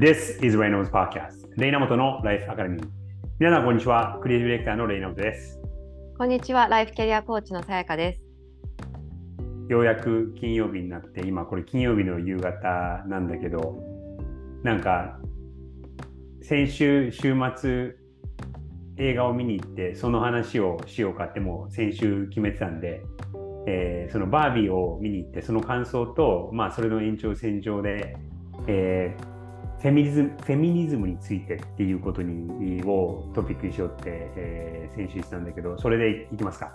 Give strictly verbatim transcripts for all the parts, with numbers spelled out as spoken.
This is Reynolds Podcast レイナモトの Life Academy。 皆さんこんにちは、クリエイティブディレクターのレイナモトです。こんにちは、ライフキャリアコーチのさやかです。ようやく金曜日になって、今これ金曜日の夕方なんだけど、なんか先週週末映画を見に行って、その話をしようかってもう先週決めてたんで、えー、そのバービーを見に行って、その感想と、まあ、それの延長線上で、えーフェミニズム、フェミニズムについてっていうことにをトピックにしようって、えー、先週言ってたんだけど、それでいきますか。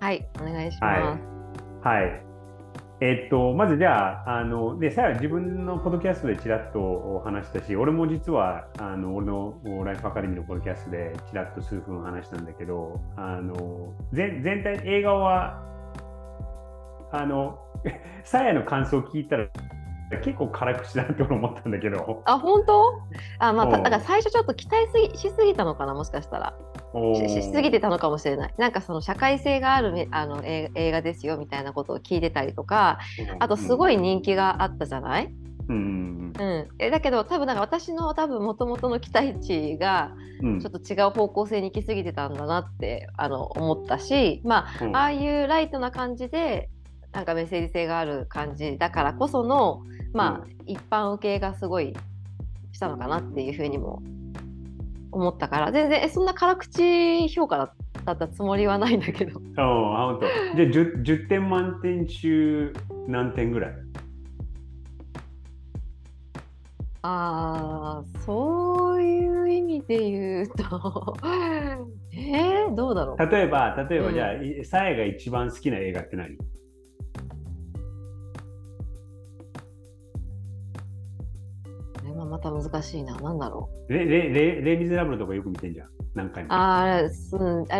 はい、お願いします。はい。はい、えー、っとまずじゃあ、あのでさやは自分のポッドキャストでちらっと話したし、俺も実はあの俺のライフアカデミーのポッドキャストでちらっと数分話したんだけど、あの全全体映画はあのさやの感想を聞いたら。結構辛口だと思ったんだけど。あ、本当？あ、まあ、だから最初ちょっと期待すぎしすぎたのかな、もしかしたら。し, しすぎてたのかもしれない。なんかその社会性があるあの映画ですよみたいなことを聞いてたりとか、あとすごい人気があったじゃない？うんうん、えだけど多分なんか私の多分元々の期待値がちょっと違う方向性に行き過ぎてたんだなって、うん、あの思ったし、まあ、うん、ああいうライトな感じでなんかメッセージ性がある感じだからこその。まあ、一般受けがすごいしたのかなっていうふうにも思ったから、全然そんな辛口評価だったつもりはないんだけど。ああ、本当。じゃあ 10, じゅってん満点中何点ぐらい？ああ、そういう意味で言うとえー、どうだろう。例えば例えば、うん、じゃあさやが一番好きな映画って何？また難しいな。なんだろう。レレレレミゼラブルとかよく見てんじゃん。何回も。ああ、う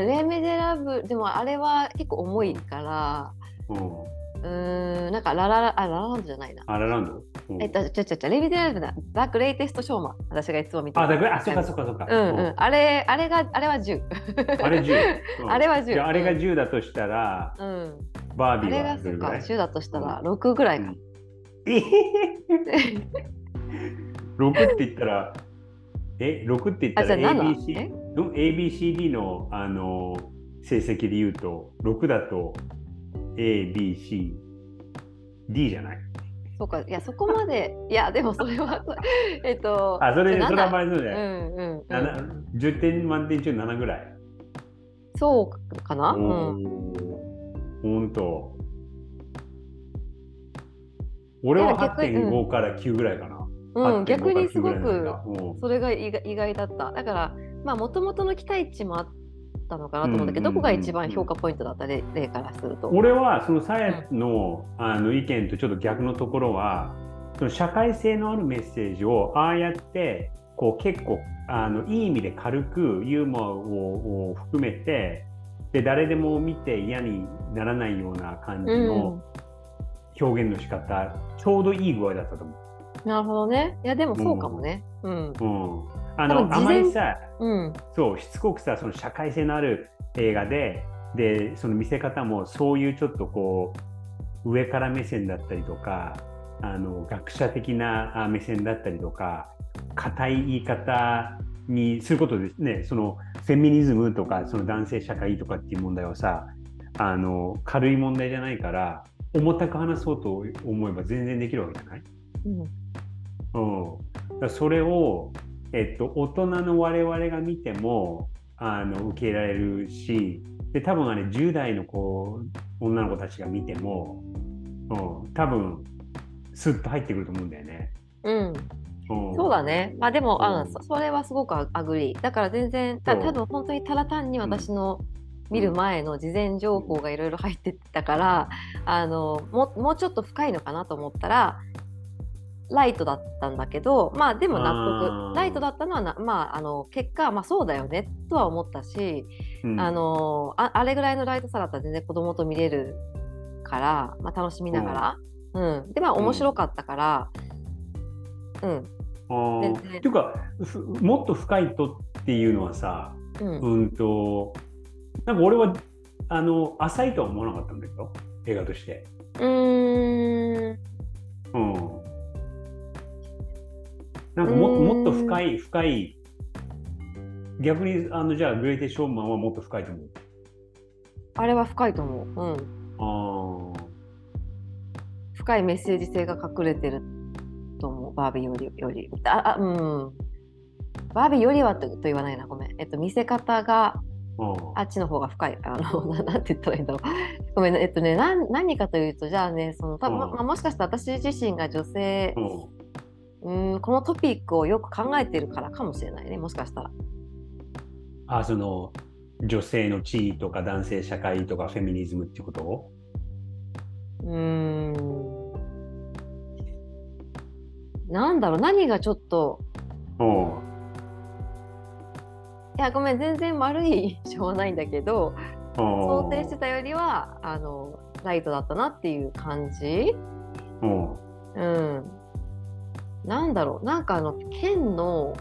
ん。レミゼラブルでもあれは結構重いから。うん。うん、なんかラララあラランドじゃないな。あラランド。えっとちょちょちょレミゼラブルだ。ザ・グレイテスト・ショーマン。私がいつも見てる。あだからあそっかそっかそっか。うんうん。あれあれがあれはじゅう。あれじゅう。うん、あれはじゅう。あれがじゅうだとしたら。うん。バービーはどれぐらい？あれがそうかじゅうだとしたらろくぐらいか。えろくって言ったら、え、ろくって言ったら エービーシー の エービーシーディー の、あの成績で言うと、ろくだと エービーシーディー じゃない？そうか、いやそこまで、いやでもそれはえっと、あ、それそれは前のじゃない。うんうんうん。じゅってん満点中ななぐらい。そうかな？うん。本当。俺は はってんご からきゅうぐらいかな。うん、逆にすごくそれが意外だった。だからまあもともとの期待値もあったのかなと思うんだけど、うんうんうんうん、どこが一番評価ポイントだった例からすると。俺はそのさや の, あの意見とちょっと逆のところは、その社会性のあるメッセージをああやってこう結構あのいい意味で軽くユーモアを含めてで誰でも見て嫌にならないような感じの表現の仕方、うん、ちょうどいい具合だったと思う。なるほどね。いやでもそうかもね。うん。うん。あのあまりさ、うん、そうしつこくさその社会性のある映画ででその見せ方もそういうちょっとこう上から目線だったりとかあの学者的な目線だったりとか固い言い方にすることですね。そのフェミニズムとかその男性社会とかっていう問題はさあの軽い問題じゃないから重たく話そうと思えば全然できるわけじゃない？うん。うん、それを、えっと、大人の我々が見てもあの受け入れられるしで多分あれじゅう代の子女の子たちが見ても、うん、多分スッと入ってくると思うんだよね。うん、うん、そうだね。まあでも、うん、あのそれはすごくアグリーだから全然た多分本当にただ単に私の、うん見る前の事前情報がいろいろ入ってたから、うん、あの も, もうちょっと深いのかなと思ったらライトだったんだけど、まあでも納得。ライトだったのはな、まああの結果まあそうだよねとは思ったし、うん、あの あ, あれぐらいのライトさだったら全然子供と見れるから、まあ楽しみながら、うん、うん、でまあ面白かったから、うん。うん、ああ。っていうかもっと深いとっていうのはさ、うん、うんとなんか俺はあの浅いとは思わなかったんだけど、映画として。うーん。うん。なんか も, もっと深い深い逆にあのじゃあグレーテショーマンはもっと深いと思う。あれは深いと思う、うん、あ深いメッセージ性が隠れてると思う。バービーよりよりああうんバービーよりは と, と言わないなごめん、えっと、見せ方があっちの方が深い。あの な, なんて言ったらいいんだろうごめんねえっとねな何かというとじゃあねそのた、まま、もしかしたら私自身が女性うんこのトピックをよく考えてるからかもしれないね。もしかしたらあその女性の地位とか男性社会とかフェミニズムってことをうーんなんだろう何がちょっとおういやごめん全然悪い印象はないんだけど想定してたよりはあのライトだったなっていう感じ。おう、うん、なんだろうなんかあの県の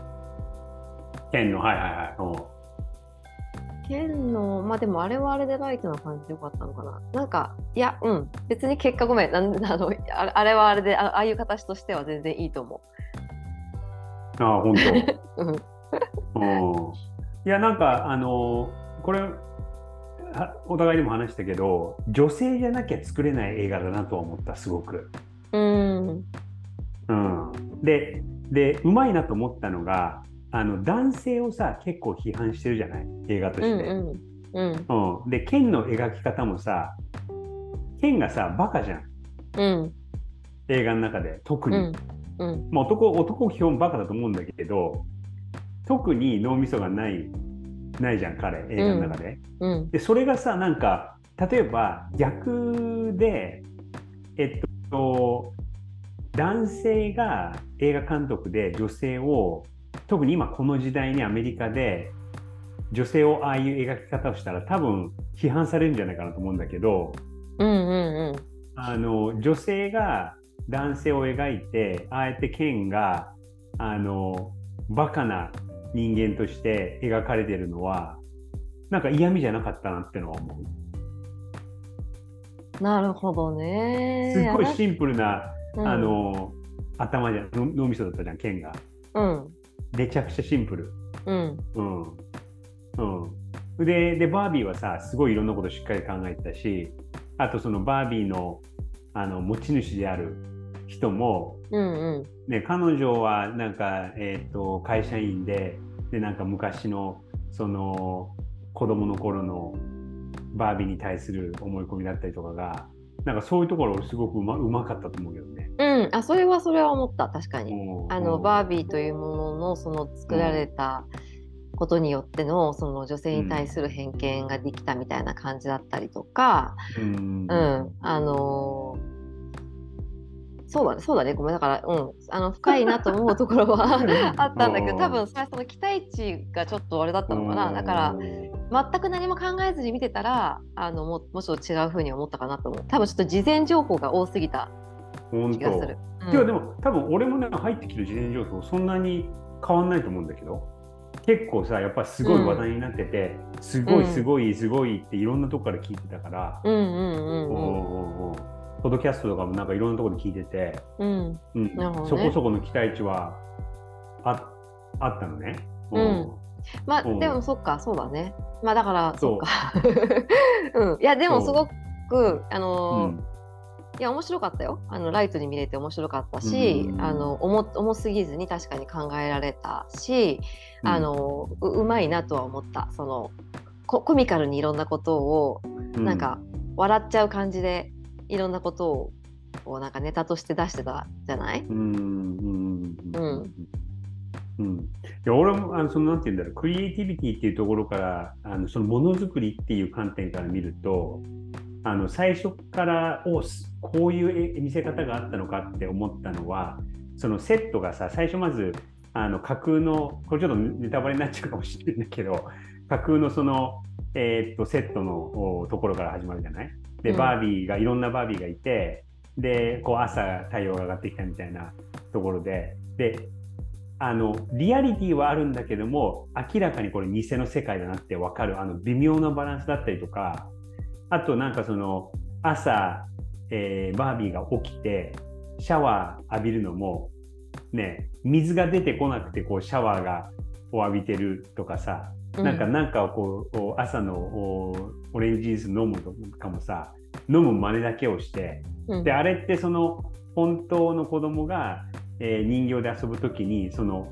県のはいはいはいおう県のまあでもあれはあれでライトな感じでよかったのかな。なんかいやうん別に結果ごめんなんあのあれはあれで あ, ああいう形としては全然いいと思う。ああ本当。うんいやなんかあのこれお互いにも話したけど女性じゃなきゃ作れない映画だなとは思ったすごく。うん、うん、ででうまいなと思ったのがあの男性をさ結構批判してるじゃない映画として、うんうんうんうん、でケンの描き方もさケンがさバカじゃん、うん、映画の中で特に、うんうんまあ、男男基本バカだと思うんだけど特に脳みそがないないじゃん彼映画の中で、うんうん、でそれがさなんか例えば逆でえっと男性が映画監督で女性を特に今この時代にアメリカで女性をああいう描き方をしたら多分批判されるんじゃないかなと思うんだけど、うんうんうん、あの女性が男性を描いてああやってケンがあのバカな人間として描かれてるのはなんか嫌味じゃなかったなってのは思う。なるほどね。すごいシンプルな、うん、あの頭じゃ脳みそだったじゃんケンが、うん、めちゃくちゃシンプル、うんうんうん、で, でバービーはさすごいいろんなことしっかり考えてたしあとそのバービー の, あの持ち主である人も、うんうんね、彼女はなんか、えー、と会社員 で, でなんか昔 の, その子供の頃のバービーに対する思い込みだったりとかがなんかそういうところすごくう ま, うまかったと思うけどね、うん、あそれはそれは思った確かにあのバービーというもの の, その作られたことによって の, その女性に対する偏見ができたみたいな感じだったりとか、うんうん、あのーそうだね、そうだね、ごめんだから、うん、あの深いなと思うところはあったんだけど多分その期待値がちょっとあれだったのかな。だから全く何も考えずに見てたらあの も, もうちょっと違う風に思ったかなと思う。多分ちょっと事前情報が多すぎた気がする、うん、で, でも多分俺も、ね、入ってきる事前情報そんなに変わんないと思うんだけど結構さやっぱすごい話題になってて、うん、すごいすごいすごいっていろんなとこから聞いてたからうんうんうんうん、うんポッドキャストとかもなんかいろんなところで聞いてて、うんうんね、そこそこの期待値は あ, あったのね、うん、まあでもそっかそうだねまあだからそうかうんいやでもすごくあの、うん、いや面白かったよあのライトに見れて面白かったし、うん、あの 重, 重すぎずに確かに考えられたし、うん、あの う, うまいなとは思った。その コ, コミカルにいろんなことをなんか笑っちゃう感じでいろんなことをなんかネタとして出してたじゃない？うんうんうんうん。いや俺もあのそのなんていうんだろうクリエイティビティっていうところからあのそのものづくりっていう観点から見るとあの最初からおこういう見せ方があったのかって思ったのはそのセットがさ最初まずあの架空のこれちょっとネタバレになっちゃうかもしれないけど架空のその、えーっとセットのところから始まるじゃない？でバービーがいろんなバービーがいてでこう朝太陽が上がってきたみたいなところでであのリアリティはあるんだけども明らかにこれ偽の世界だなって分かるあの微妙なバランスだったりとかあとなんかその朝、えー、バービーが起きてシャワー浴びるのもね、水が出てこなくてこうシャワーがを浴びてるとかさ、なんかなんかこう、うん、朝のオレンジジュース飲むとかもさ、飲む真似だけをして、うん、であれってその本当の子供が、えー、人形で遊ぶときにその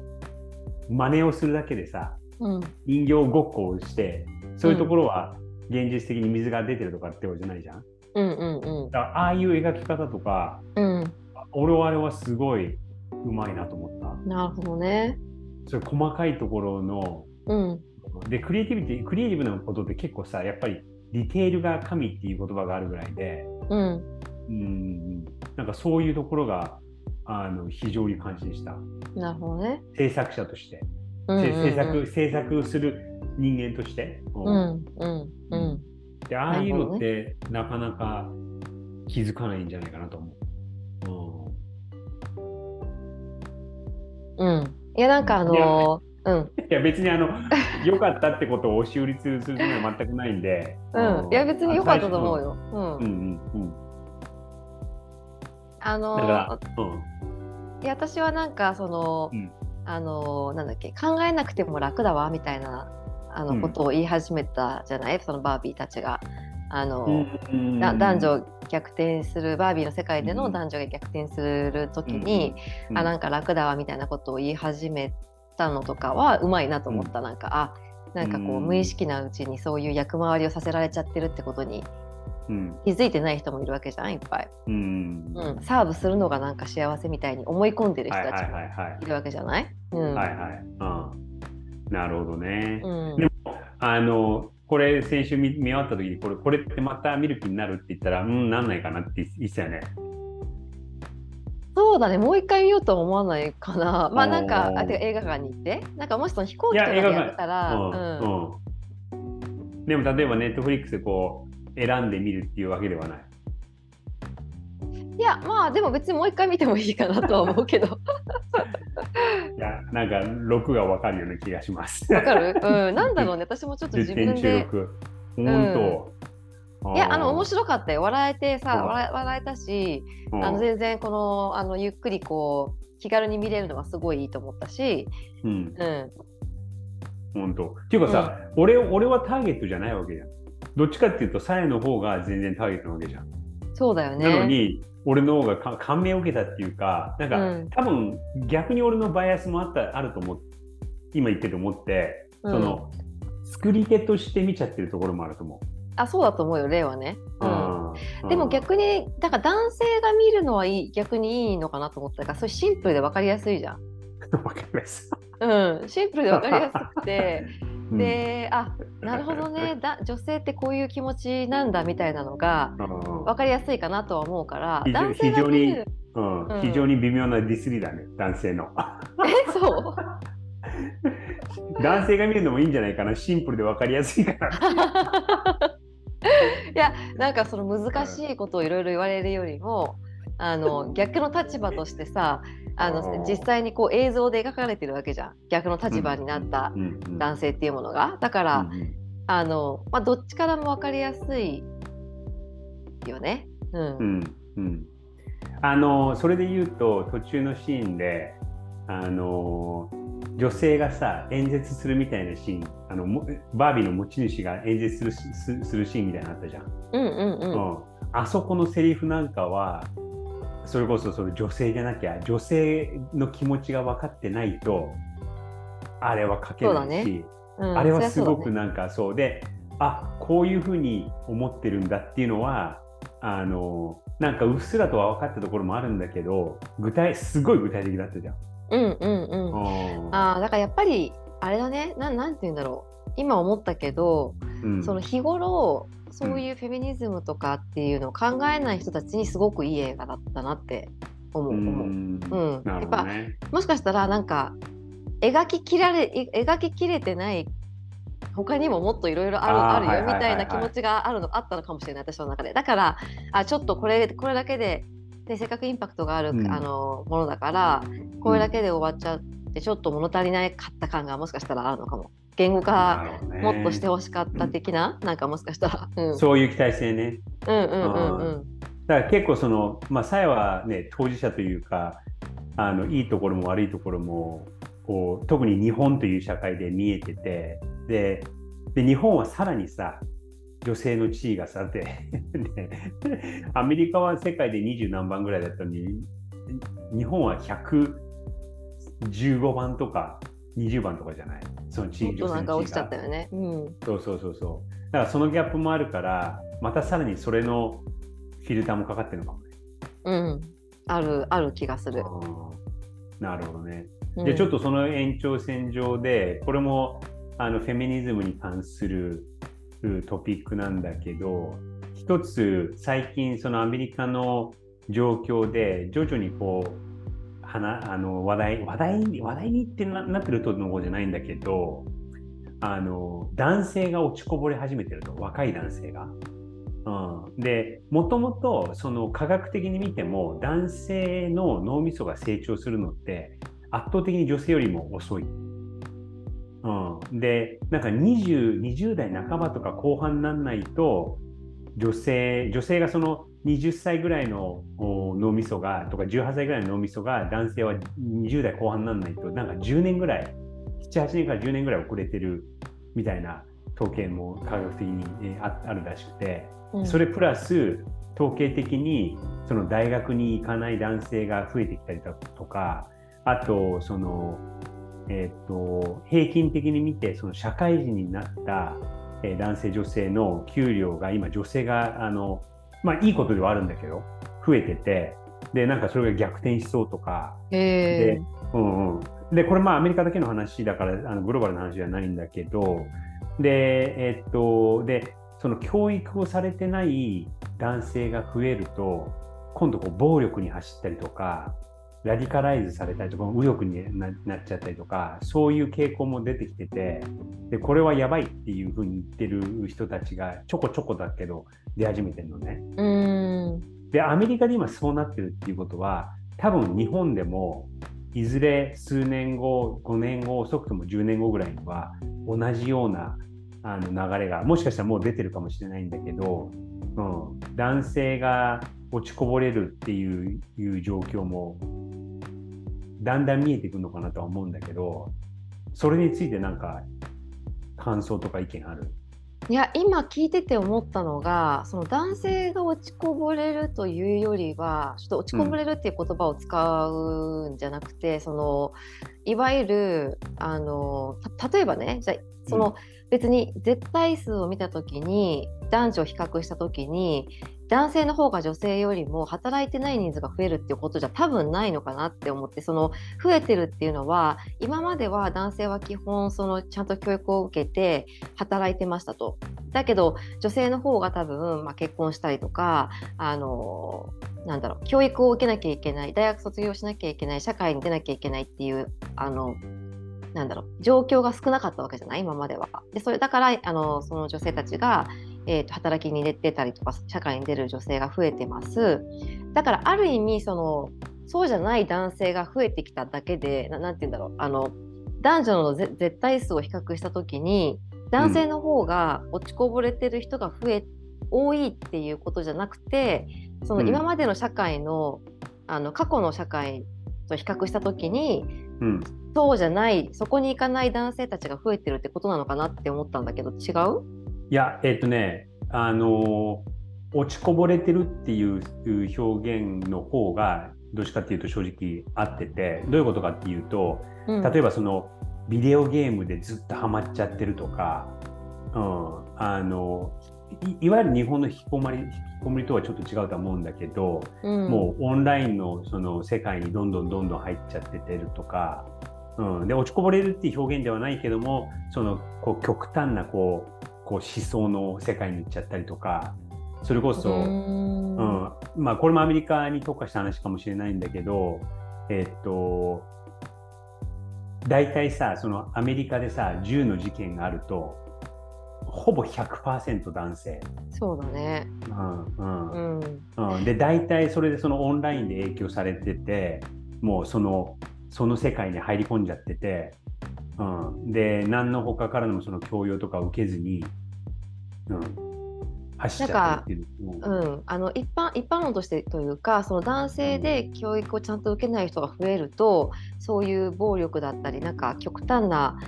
真似をするだけでさ、うん、人形ごっこをしてそういうところは現実的に水が出てるとかってことじゃないじゃん、うんうんうん、だからああいう描き方とか、うん、俺はあれはすごい上手いなと思った。なるほどね。それ細かいところの、うんでクリエイティビティクリエイティブなことって結構さ、やっぱりディテールが神っていう言葉があるぐらいで、うん、うんなんかそういうところがあの非常に感心した。なるほどね。制作者として、うんうんうん、制作制作する人間として、うんうんうん、でああいうのってなかなか気づかないんじゃないかなと思う。うん、うん、いやなんかあのーうん、いや別にあの良かったってことを押し売りするつもりは全くないんで、うん、いや別に良かったと思うよ、うんうんうん、あの、うん、いや私はなんかその、うん、あのなんだっけ考えなくても楽だわみたいなあのことを言い始めたじゃない、うん、そのバービーたちがあの、うん、男女逆転するバービーの世界での男女が逆転するときに、うん、あなんか楽だわみたいなことを言い始めてたのとかはうまいなと思った、うん、なんかあなんかこう無意識なうちにそういう役回りをさせられちゃってるってことに気づいてない人もいるわけじゃんいっぱい、うんうん、サーブするのがなんか幸せみたいに思い込んでる人たちもいるわけじゃない。なるほどね、うん、でもあのこれ先週 見, 見終わった時にこ れ, これってまた見る気になるって言ったらうんなんないかなって言ってたよね。そうだね、もう一回見ようとは思わないかな。まあなんかあてか映画館に行ってなんかもしその飛行機とかでやったら、うんうん、でも例えばネットフリックスでこう選んでみるっていうわけではない。いやまあでも別にもう一回見てもいいかなとは思うけどいやなんか録が分かるような気がします分かる、うん、なんだろうね私もちょっと自分でじゅってん中ろく本当、うんいやあの面白かったよ。笑えてさ 笑, 笑えたしあの全然こ の, あのゆっくりこう気軽に見れるのはすごいいいと思ったし、うんうん、本当っていうかさ、うん、俺, 俺はターゲットじゃないわけじゃん。どっちかっていうとサエの方が全然ターゲットなわけじゃん。そうだよね。なのに俺の方が感銘を受けたっていうかなんか、うん、多分逆に俺のバイアスも あ, ったあると思う今言ってると思ってその、うん、作り手として見ちゃってるところもあると思う。あそうだと思うよ例はね、うんうん、でも逆にだから男性が見るのはいい逆にいいのかなと思ったからそれシンプルで分かりやすいじゃん分かりやすい、うん、シンプルで分かりやすくてで、うん、あなるほどねだ女性ってこういう気持ちなんだみたいなのが分かりやすいかなとは思うから男性が見る、うんうん、非常に微妙なディスりだね男性のえそう男性が見るのもいいんじゃないかなシンプルで分かりやすいからいやなんかその難しいことをいろいろ言われるよりもあの逆の立場としてさあの実際にこう映像で描かれてるわけじゃん逆の立場になった男性っていうものがだから、うんうんあのまあ、どっちからも分かりやすいよね、うんうんうん、あのそれで言うと途中のシーンであの女性がさ演説するみたいなシーンあのバービーの持ち主が演説する、す、するシーンみたいなのあったじゃん、うんうんうんうん、あそこのセリフなんかはそれこそそれ女性じゃなきゃ女性の気持ちが分かってないとあれは書けないし、ねうん、あれはすごくなんかそうであこういうふうに思ってるんだっていうのはあのなんかうっすらとは分かったところもあるんだけど具体すごい具体的だったじゃんうんうんうん、あだからやっぱりあれだね な, なんて言うんだろう今思ったけど、うん、その日頃そういうフェミニズムとかっていうのを考えない人たちにすごくいい映画だったなって思う、うんうんなるほどね、やっぱもしかしたらなんか描ききられ描ききれてない他にももっといろいろあるあるよみたいな気持ちがあるのあったのかもしれない私の中でだからあちょっとこれこれだけででせっかくインパクトがある、うん、あのものだからこれだけで終わっちゃってちょっと物足りないかった感がもしかしたらあるのかも言語化もっとしてほしかった的な、うん、なんかもしかしたら、うん、そういう期待性ねうんうんうんうんだから結構そのまあさえはね当事者というかあのいいところも悪いところもこう特に日本という社会で見えてて、で、で日本はさらにさ女性の地位がさてアメリカは世界でにじゅうなんばんぐらいだったのに日本はひゃくじゅうごばんとかにじゅうばんとかじゃない、その地位女性の地位がなんか落ちちゃったよね、うん、そうそうそうそう、だからそのギャップもあるからまたさらにそれのフィルターもかかってるのかもね。うんあるある気がする。なるほどね。うん、でちょっとその延長線上でこれもあのフェミニズムに関するトピックなんだけど、一つ最近そのアメリカの状況で徐々にこうはなあの話題話題に話題にってな、なってるとの方じゃないんだけど、あの男性が落ちこぼれ始めてると、若い男性が。うん、でもともとその科学的に見ても男性の脳みそが成長するのって圧倒的に女性よりも遅い。うん、でなんか にじゅう、にじゅうだいなかばとか後半にならないと女性女性がそのはたちぐらいの脳みそがとかじゅうはっさいぐらいの脳みそが男性はにじゅうだいこう半にならないとなんかじゅうねんぐらいななはちねんからじゅうねんぐらい遅れてるみたいな統計も科学的にあるらしくて、それプラス統計的にその大学に行かない男性が増えてきたりだとか、あとそのえっと平均的に見てその社会人になった男性女性の給料が今女性があのまあいいことではあるんだけど増えてて、でなんかそれが逆転しそうとかで、うんうん、でこれまあアメリカだけの話だからあのグローバルな話じゃないんだけど、でえっとでその教育をされてない男性が増えると今度こう暴力に走ったりとかラディカライズされたりとか右翼になっちゃったりとかそういう傾向も出てきてて、でこれはやばいっていうふうに言ってる人たちがちょこちょこだけど出始めてるのね。うーんでアメリカで今そうなってるっていうことは多分日本でもいずれ数年後ごねんご遅くともじゅうねんごぐらいには同じようなあの流れがもしかしたらもう出てるかもしれないんだけど、うん、男性が落ちこぼれるっていう、いう状況もだんだん見えてくるのかなとは思うんだけど、それについてなんか感想とか意見ある？いや今聞いてて思ったのが、その男性が落ちこぼれるというよりはちょっと落ちこぼれるっていう言葉を使うんじゃなくて、うん、そのいわゆるあの例えばねじゃその、うん、別に絶対数を見た時に男女を比較した時に男性の方が女性よりも働いてない人数が増えるっていうことじゃ多分ないのかなって思って、その増えてるっていうのは今までは男性は基本そのちゃんと教育を受けて働いてましたと。だけど女性の方が多分、まあ、結婚したりとかあのなんだろう教育を受けなきゃいけない大学卒業しなきゃいけない社会に出なきゃいけないっていうあのなんだろう状況が少なかったわけじゃない今までは。でそれだからあのその女性たちが、えーと、働きに出てたりとか社会に出る女性が増えてます。だからある意味そのそうじゃない男性が増えてきただけで な, なんて言うんだろうあの男女の絶対数を比較した時に男性の方が落ちこぼれてる人が増え、うん、多いっていうことじゃなくて、その今までの社会 の,、うん、あの過去の社会と比較した時に、うん、そうじゃないそこに行かない男性たちが増えてるってことなのかなって思ったんだけど違う？いやえっとねあの落ちこぼれてるっていう表現の方がどっちかっていうと正直合ってて、どういうことかっていうと、うん、例えばそのビデオゲームでずっとハマっちゃってるとか、うん、あの い, いわゆる日本の引きこもり引きこもりとはちょっと違うと思うんだけど、うん、もうオンライン の, その世界にどんどんどんどん入っちゃっててるとか、うん、で落ちこぼれるっていう表現ではないけどもそのこう極端なこうこう思想の世界に行っちゃったりとか、それこそ、うんまあ、これもアメリカに特化した話かもしれないんだけど、えっと大体さそのアメリカでさ銃の事件があるとほぼ ひゃくパーセント 男性。そうだね。うんうんうんうん、で大体それでそのオンラインで影響されててもうそのその世界に入り込んじゃってて。うん、で何の他からのその教養とかを受けずに、うん、走っちゃうっていう、うん、あの一般一般論としてというか、その男性で教育をちゃんと受けない人が増えると、そういう暴力だったりなんか極端な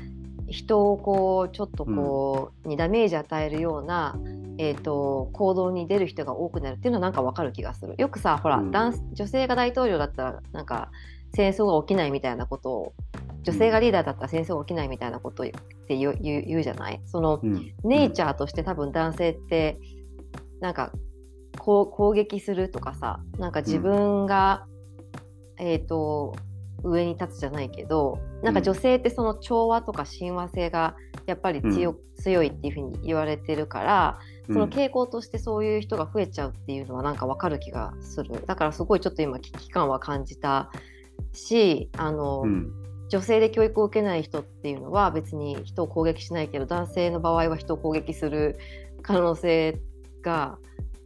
人をこうちょっとこう、うん、にダメージ与えるような、えーと、行動に出る人が多くなるっていうのはなんかわかる気がする。よくさほら、うん、男女性が大統領だったらなんか戦争が起きないみたいなことを、女性がリーダーだったら戦争が起きないみたいなことって言う、言う、言うじゃない。その、うん、ネイチャーとして多分男性ってなんかこう攻撃するとかさ、なんか自分が、うん、えーと上に立つじゃないけど、なんか女性ってその調和とか親和性がやっぱり 強,、うん、強いっていうふうに言われてるから、うん、その傾向としてそういう人が増えちゃうっていうのはなんかわかる気がする。だからすごいちょっと今危機感は感じたし、あの、うん、女性で教育を受けない人っていうのは別に人を攻撃しないけど、男性の場合は人を攻撃する可能性が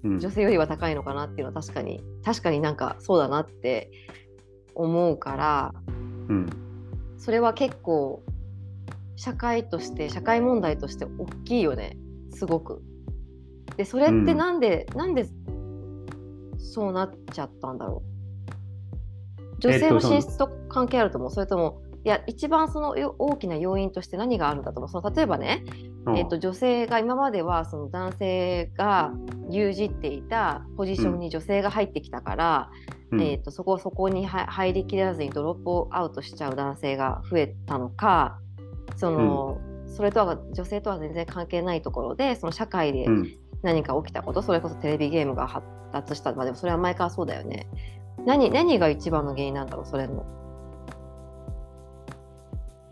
女性よりは高いのかなっていうのは確かに、うん、確かになんかそうだなって思うから、うん、それは結構社会として社会問題として大きいよね、すごく。でそれってなんで、うん、なんでそうなっちゃったんだろう。女性の進出と関係あると思う、えっと、それともいや一番その大きな要因として何があるんだと思う。その例えばね、うん、えっと、女性が今まではその男性が牛耳っていたポジションに女性が入ってきたから、うん、えっと、そこそこに入りきらずにドロップアウトしちゃう男性が増えたのか、その、うん、それとは女性とは全然関係ないところでその社会で何か起きたこと、うん、それこそテレビゲームが発達した、まあ、でもそれは前からそうだよね。 何, 何が一番の原因なんだろう、それの。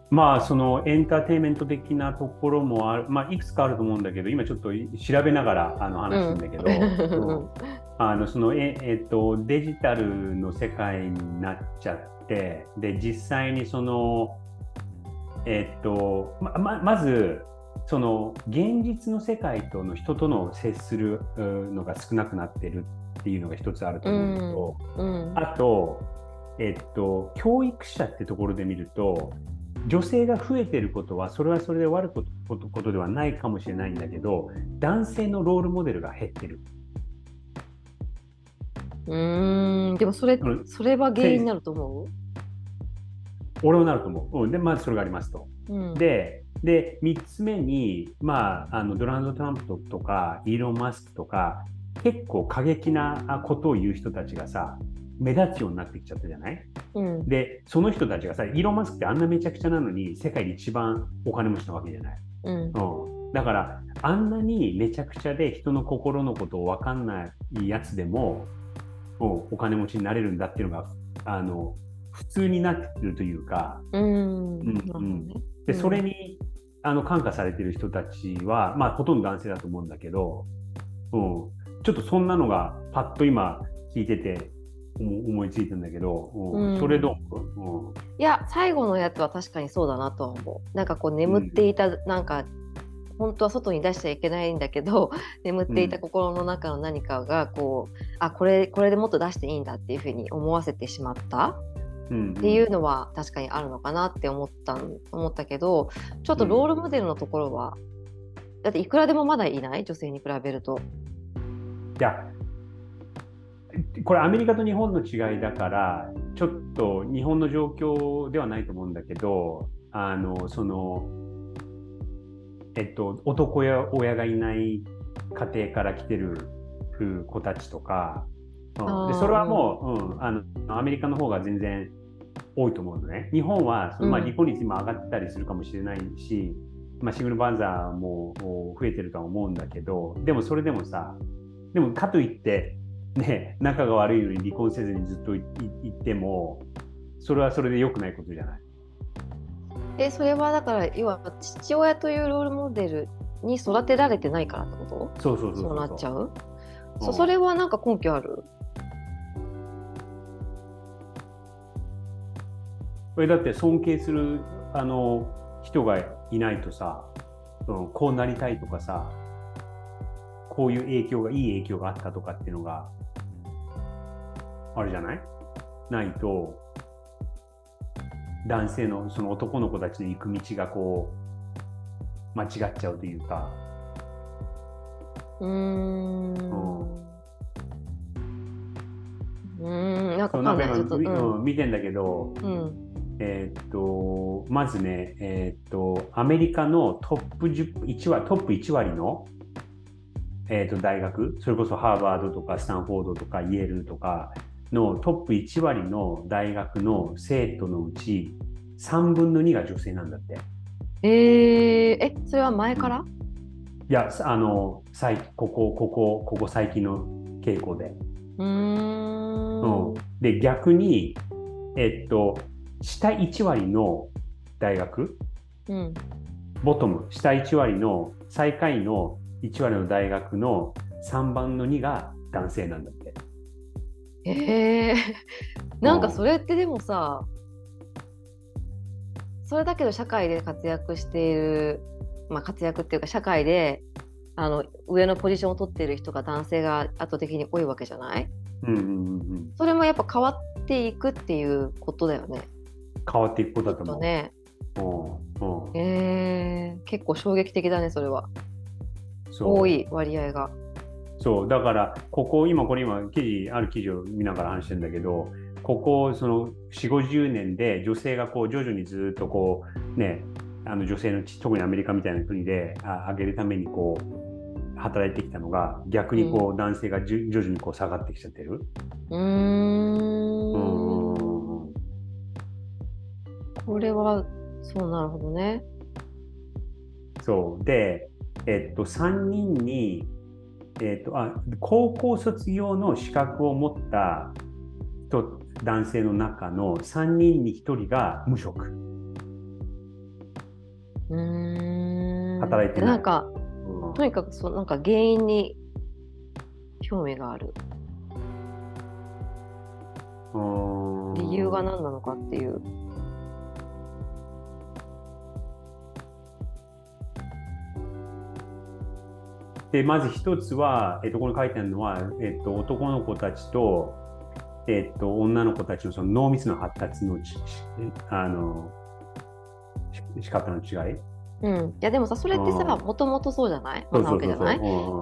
まあ、そのエンターテインメント的なところもある、まあ、いくつかあると思うんだけど、今ちょっと調べながらあの話すんだけど、うん、あのそのえ、えっと、デジタルの世界になっちゃって、で実際にその、えっと、ま, まずその現実の世界との人との接するのが少なくなってるっていうのが一つあると思うと、うんうん、あと、えっと、教育者ってところで見ると、女性が増えてることはそれはそれで悪いことではないかもしれないんだけど、男性のロールモデルが減ってる。うーん、でもそれ、それは原因になると思う？俺もなると思う、うん、でまずそれがありますと、うん、で、でみっつめに、まあ、あのドナルド・トランプとかイーロン・マスクとか結構過激なことを言う人たちがさ目立つようになってきちゃったじゃない、うん、でその人たちがさ、イーロン・マスクってあんなめちゃくちゃなのに世界で一番お金持ちなわけじゃない、うんうん、だからあんなにめちゃくちゃで人の心のことを分かんないやつでも、うん、お金持ちになれるんだっていうのがあの普通になってるというか、うんうんうん、でそれにあの感化されてる人たちは、まあ、ほとんど男性だと思うんだけど、うん、ちょっとそんなのがパッと今聞いてて思いついたんだけど、うん、それどう、うん、いや最後のやつは確かにそうだなとは思う。なんかこう眠っていた、うん、なんか本当は外に出しちゃいけないんだけど眠っていた心の中の何かがこう、うん、あこれこれでもっと出していいんだっていうふうに思わせてしまった、うん、っていうのは確かにあるのかなって思った思ったけど、ちょっとロールモデルのところは、うん、だっていくらでもまだいない、女性に比べると。いやこれアメリカと日本の違いだからちょっと日本の状況ではないと思うんだけど、あのその、えっと、男や親がいない家庭から来てる子たちとか、うん、でそれはもう、うん、あのアメリカの方が全然多いと思うのね。日本はその、まあ、離婚率今上がったりするかもしれないし、うん、まあ、シングルマザーも増えてるとは思うんだけど、でもそれでもさ、でもかといってね、仲が悪いのに離婚せずにずっといってもそれはそれで良くないことじゃない。えそれはだから要は父親というロールモデルに育てられてないからってこと？そうそうそうそう、そうなっちゃう、うん、そ, それはなんか根拠ある？これだって尊敬するあの人がいないとさ、うん、こうなりたいとかさ、こういう影響がいい影響があったとかっていうのがあれじゃない？ないと男性のその男の子たちの行く道がこう間違っちゃうというか、うーんうんなんかなんかちょっと、うん、見てんだけど、うん、えー、っとまずねえー、っとアメリカのトップじゅう割トップいち割の、えー、っと大学それこそハーバードとかスタンフォードとかイェールとかのトップいち割の大学の生徒のうちさんぶんのにが女性なんだって。えー、えそれは前から？うん、いやあの最ここここここ最近の傾向で。うーん、うん、で逆にえっと下いち割の大学、うん、ボトム下いち割の最下位のいち割の大学のさんぶんのにが男性なんだって。えー、なんかそれってでもさ、うん、それだけど社会で活躍している、まあ、活躍っていうか社会であの上のポジションを取っている人が男性が圧倒的に多いわけじゃない、うんうんうん、それもやっぱ変わっていくっていうことだよね。変わっていくことだと思う、ね、うんうん、えー、結構衝撃的だねそれは。そう多い割合がそうだからここ今これ今記事ある記事を見ながら話してるんだけどここその よん,ごじゅう 年で女性がこう徐々にずっとこうねあの女性の特にアメリカみたいな国で上げるためにこう働いてきたのが逆にこう、うん、男性が徐々にこう下がってきちゃってる。うーん、うーんこれはそうなるほどね。そうでえっとさんにんにえー、とあ高校卒業の資格を持った人男性の中のさんにんにひとりが無職。うーん働いてない。なんか、うん、とにかくそなんか原因に興味がある。うーん理由が何なのかっていう。でまず一つは、えっと、ここに書いてあるのは、えっと、男の子たちと、えっと、女の子たちの、 その脳みその発達のちあの仕方の違い、うん、いやでもさそれってさもともとそうじゃないなわけじゃない。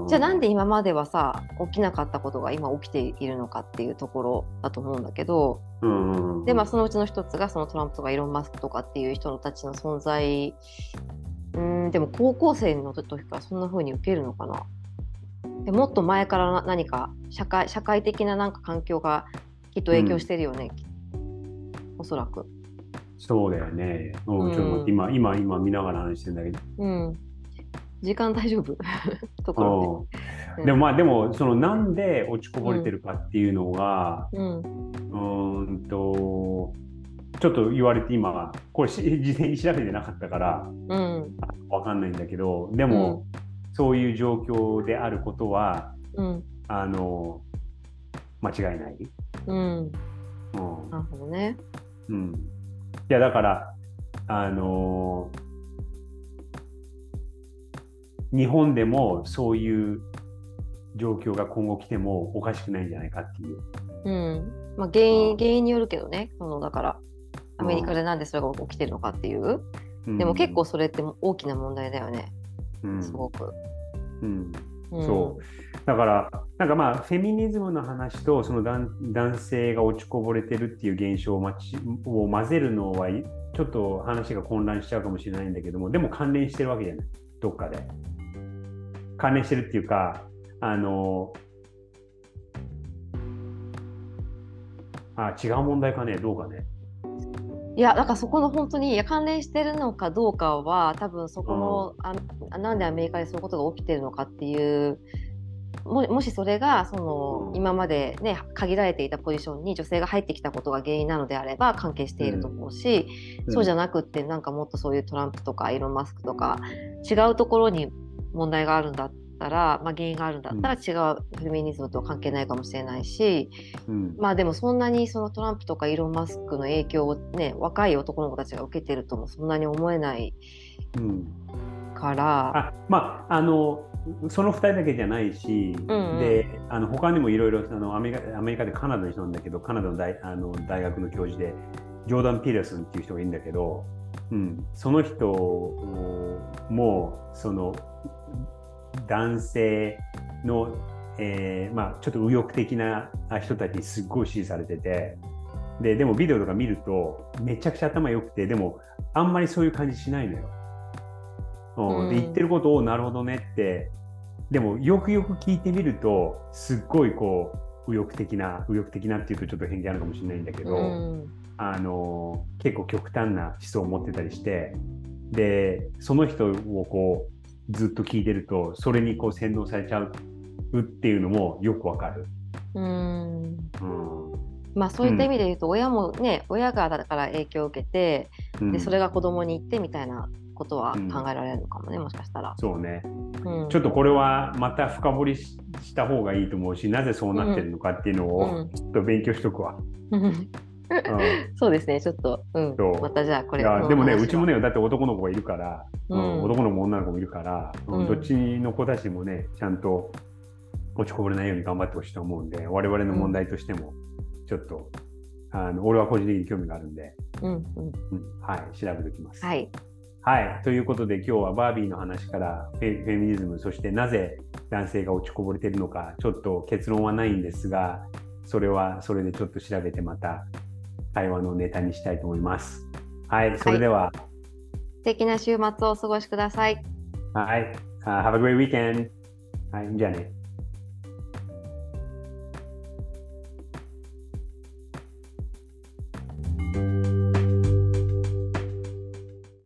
じゃあなんで今まではさ起きなかったことが今起きているのかっていうところだと思うんだけど、うんうんうん、でまあそのうちの一つがそのトランプとかイーロン・マスクとかっていう人たちの存在。うんでも高校生の時からそんな風に受けるのかな。でもっと前からな何か社会、社会的ななんか環境がきっと影響してるよね、うん、おそらくそうだよね、うん、ちょっと待って 今, 今, 今見ながら話してるんだけど、うん、時間大丈夫ところで、うん、でもまあでもそのなんで落ちこぼれてるかっていうのが、うん、うーんとちょっと言われて今これ事前に調べてなかったから、うん、分かんないんだけどでも、うん、そういう状況であることは、うん、あの間違いない。うん、うん、なるほどね、うん、いやだからあの日本でもそういう状況が今後来てもおかしくないんじゃないかっていう、うんまあ、原因、原因によるけどねそのだからアメリカでなんでそれが起きてるのかっていう、うん、でも結構それって大きな問題だよね、うん、すごく、うんうん、そうだからなんかまあフェミニズムの話とその 男, 男性が落ちこぼれてるっていう現象 を, まちを混ぜるのはちょっと話が混乱しちゃうかもしれないんだけどもでも関連してるわけじゃないどっかで関連してるっていうかあのあ違う問題かねどうかねいやだからそこの本当にいや関連してるのかどうかは多分そこの、うん、なんでアメリカでそういうことが起きてるのかっていう も, もしそれがその、うん、今まで、ね、限られていたポジションに女性が入ってきたことが原因なのであれば関係していると思うし、うん、そうじゃなくってなんかもっとそういうトランプとかイーロン・マスクとか違うところに問題があるんだったら、まあ、原因があるんだったら違うフェミニズムとは関係ないかもしれないし、うん、まあでもそんなにそのトランプとかイーロン・マスクの影響をね若い男の子たちが受けてるともそんなに思えないから、うん、あまああのそのふたりだけじゃないし、うんうん、であの他にもいろいろアメリカでカナダの人なんだけどカナダの 大, あの大学の教授でジョーダン・ピータソンっていう人がいるんだけど、うん、その人もその男性の、えーまあ、ちょっと右翼的な人たちにすっごい支持されてて、で、でもビデオとか見るとめちゃくちゃ頭良くて、でもあんまりそういう感じしないのよ。うん、で言ってることをなるほどねって、でもよくよく聞いてみるとすっごいこう右翼的な右翼的なっていうとちょっと偏見あるかもしれないんだけど、うん、あの結構極端な思想を持ってたりして、でその人をこうずっと聞いてるとそれにこう洗脳されちゃうっていうのもよくわかる。うん、うん、まあそういった意味で言うと、うん、親もね、親がだから影響を受けて、でそれが子供に行ってみたいなことは考えられるのかもね、うん、もしかしたら。そうね、うん、ちょっとこれはまた深掘りした方がいいと思うし、なぜそうなってるのかっていうのをちょっと勉強しとくわ、うんうん、そうですね、ちょっと、うん、またじゃあこれ、いやでもね、うちもね、だって男の子がいるから、うん、男の子も女の子もいるから、うん、どっちの子たちもねちゃんと落ちこぼれないように頑張ってほしいと思うんで、我々の問題としてもちょっと、うん、あの俺は個人的に興味があるんで、うんうんうん、はい、調べておきます。はい、はい、ということで今日はバービーの話からフェ、フェミニズム、そしてなぜ男性が落ちこぼれているのか、ちょっと結論はないんですが、それはそれでちょっと調べてまた会話のネタにしたいと思います。はい、それでは、はい、素敵な週末をお過ごしください。はい、uh, Have a great weekend、はい、じゃあね。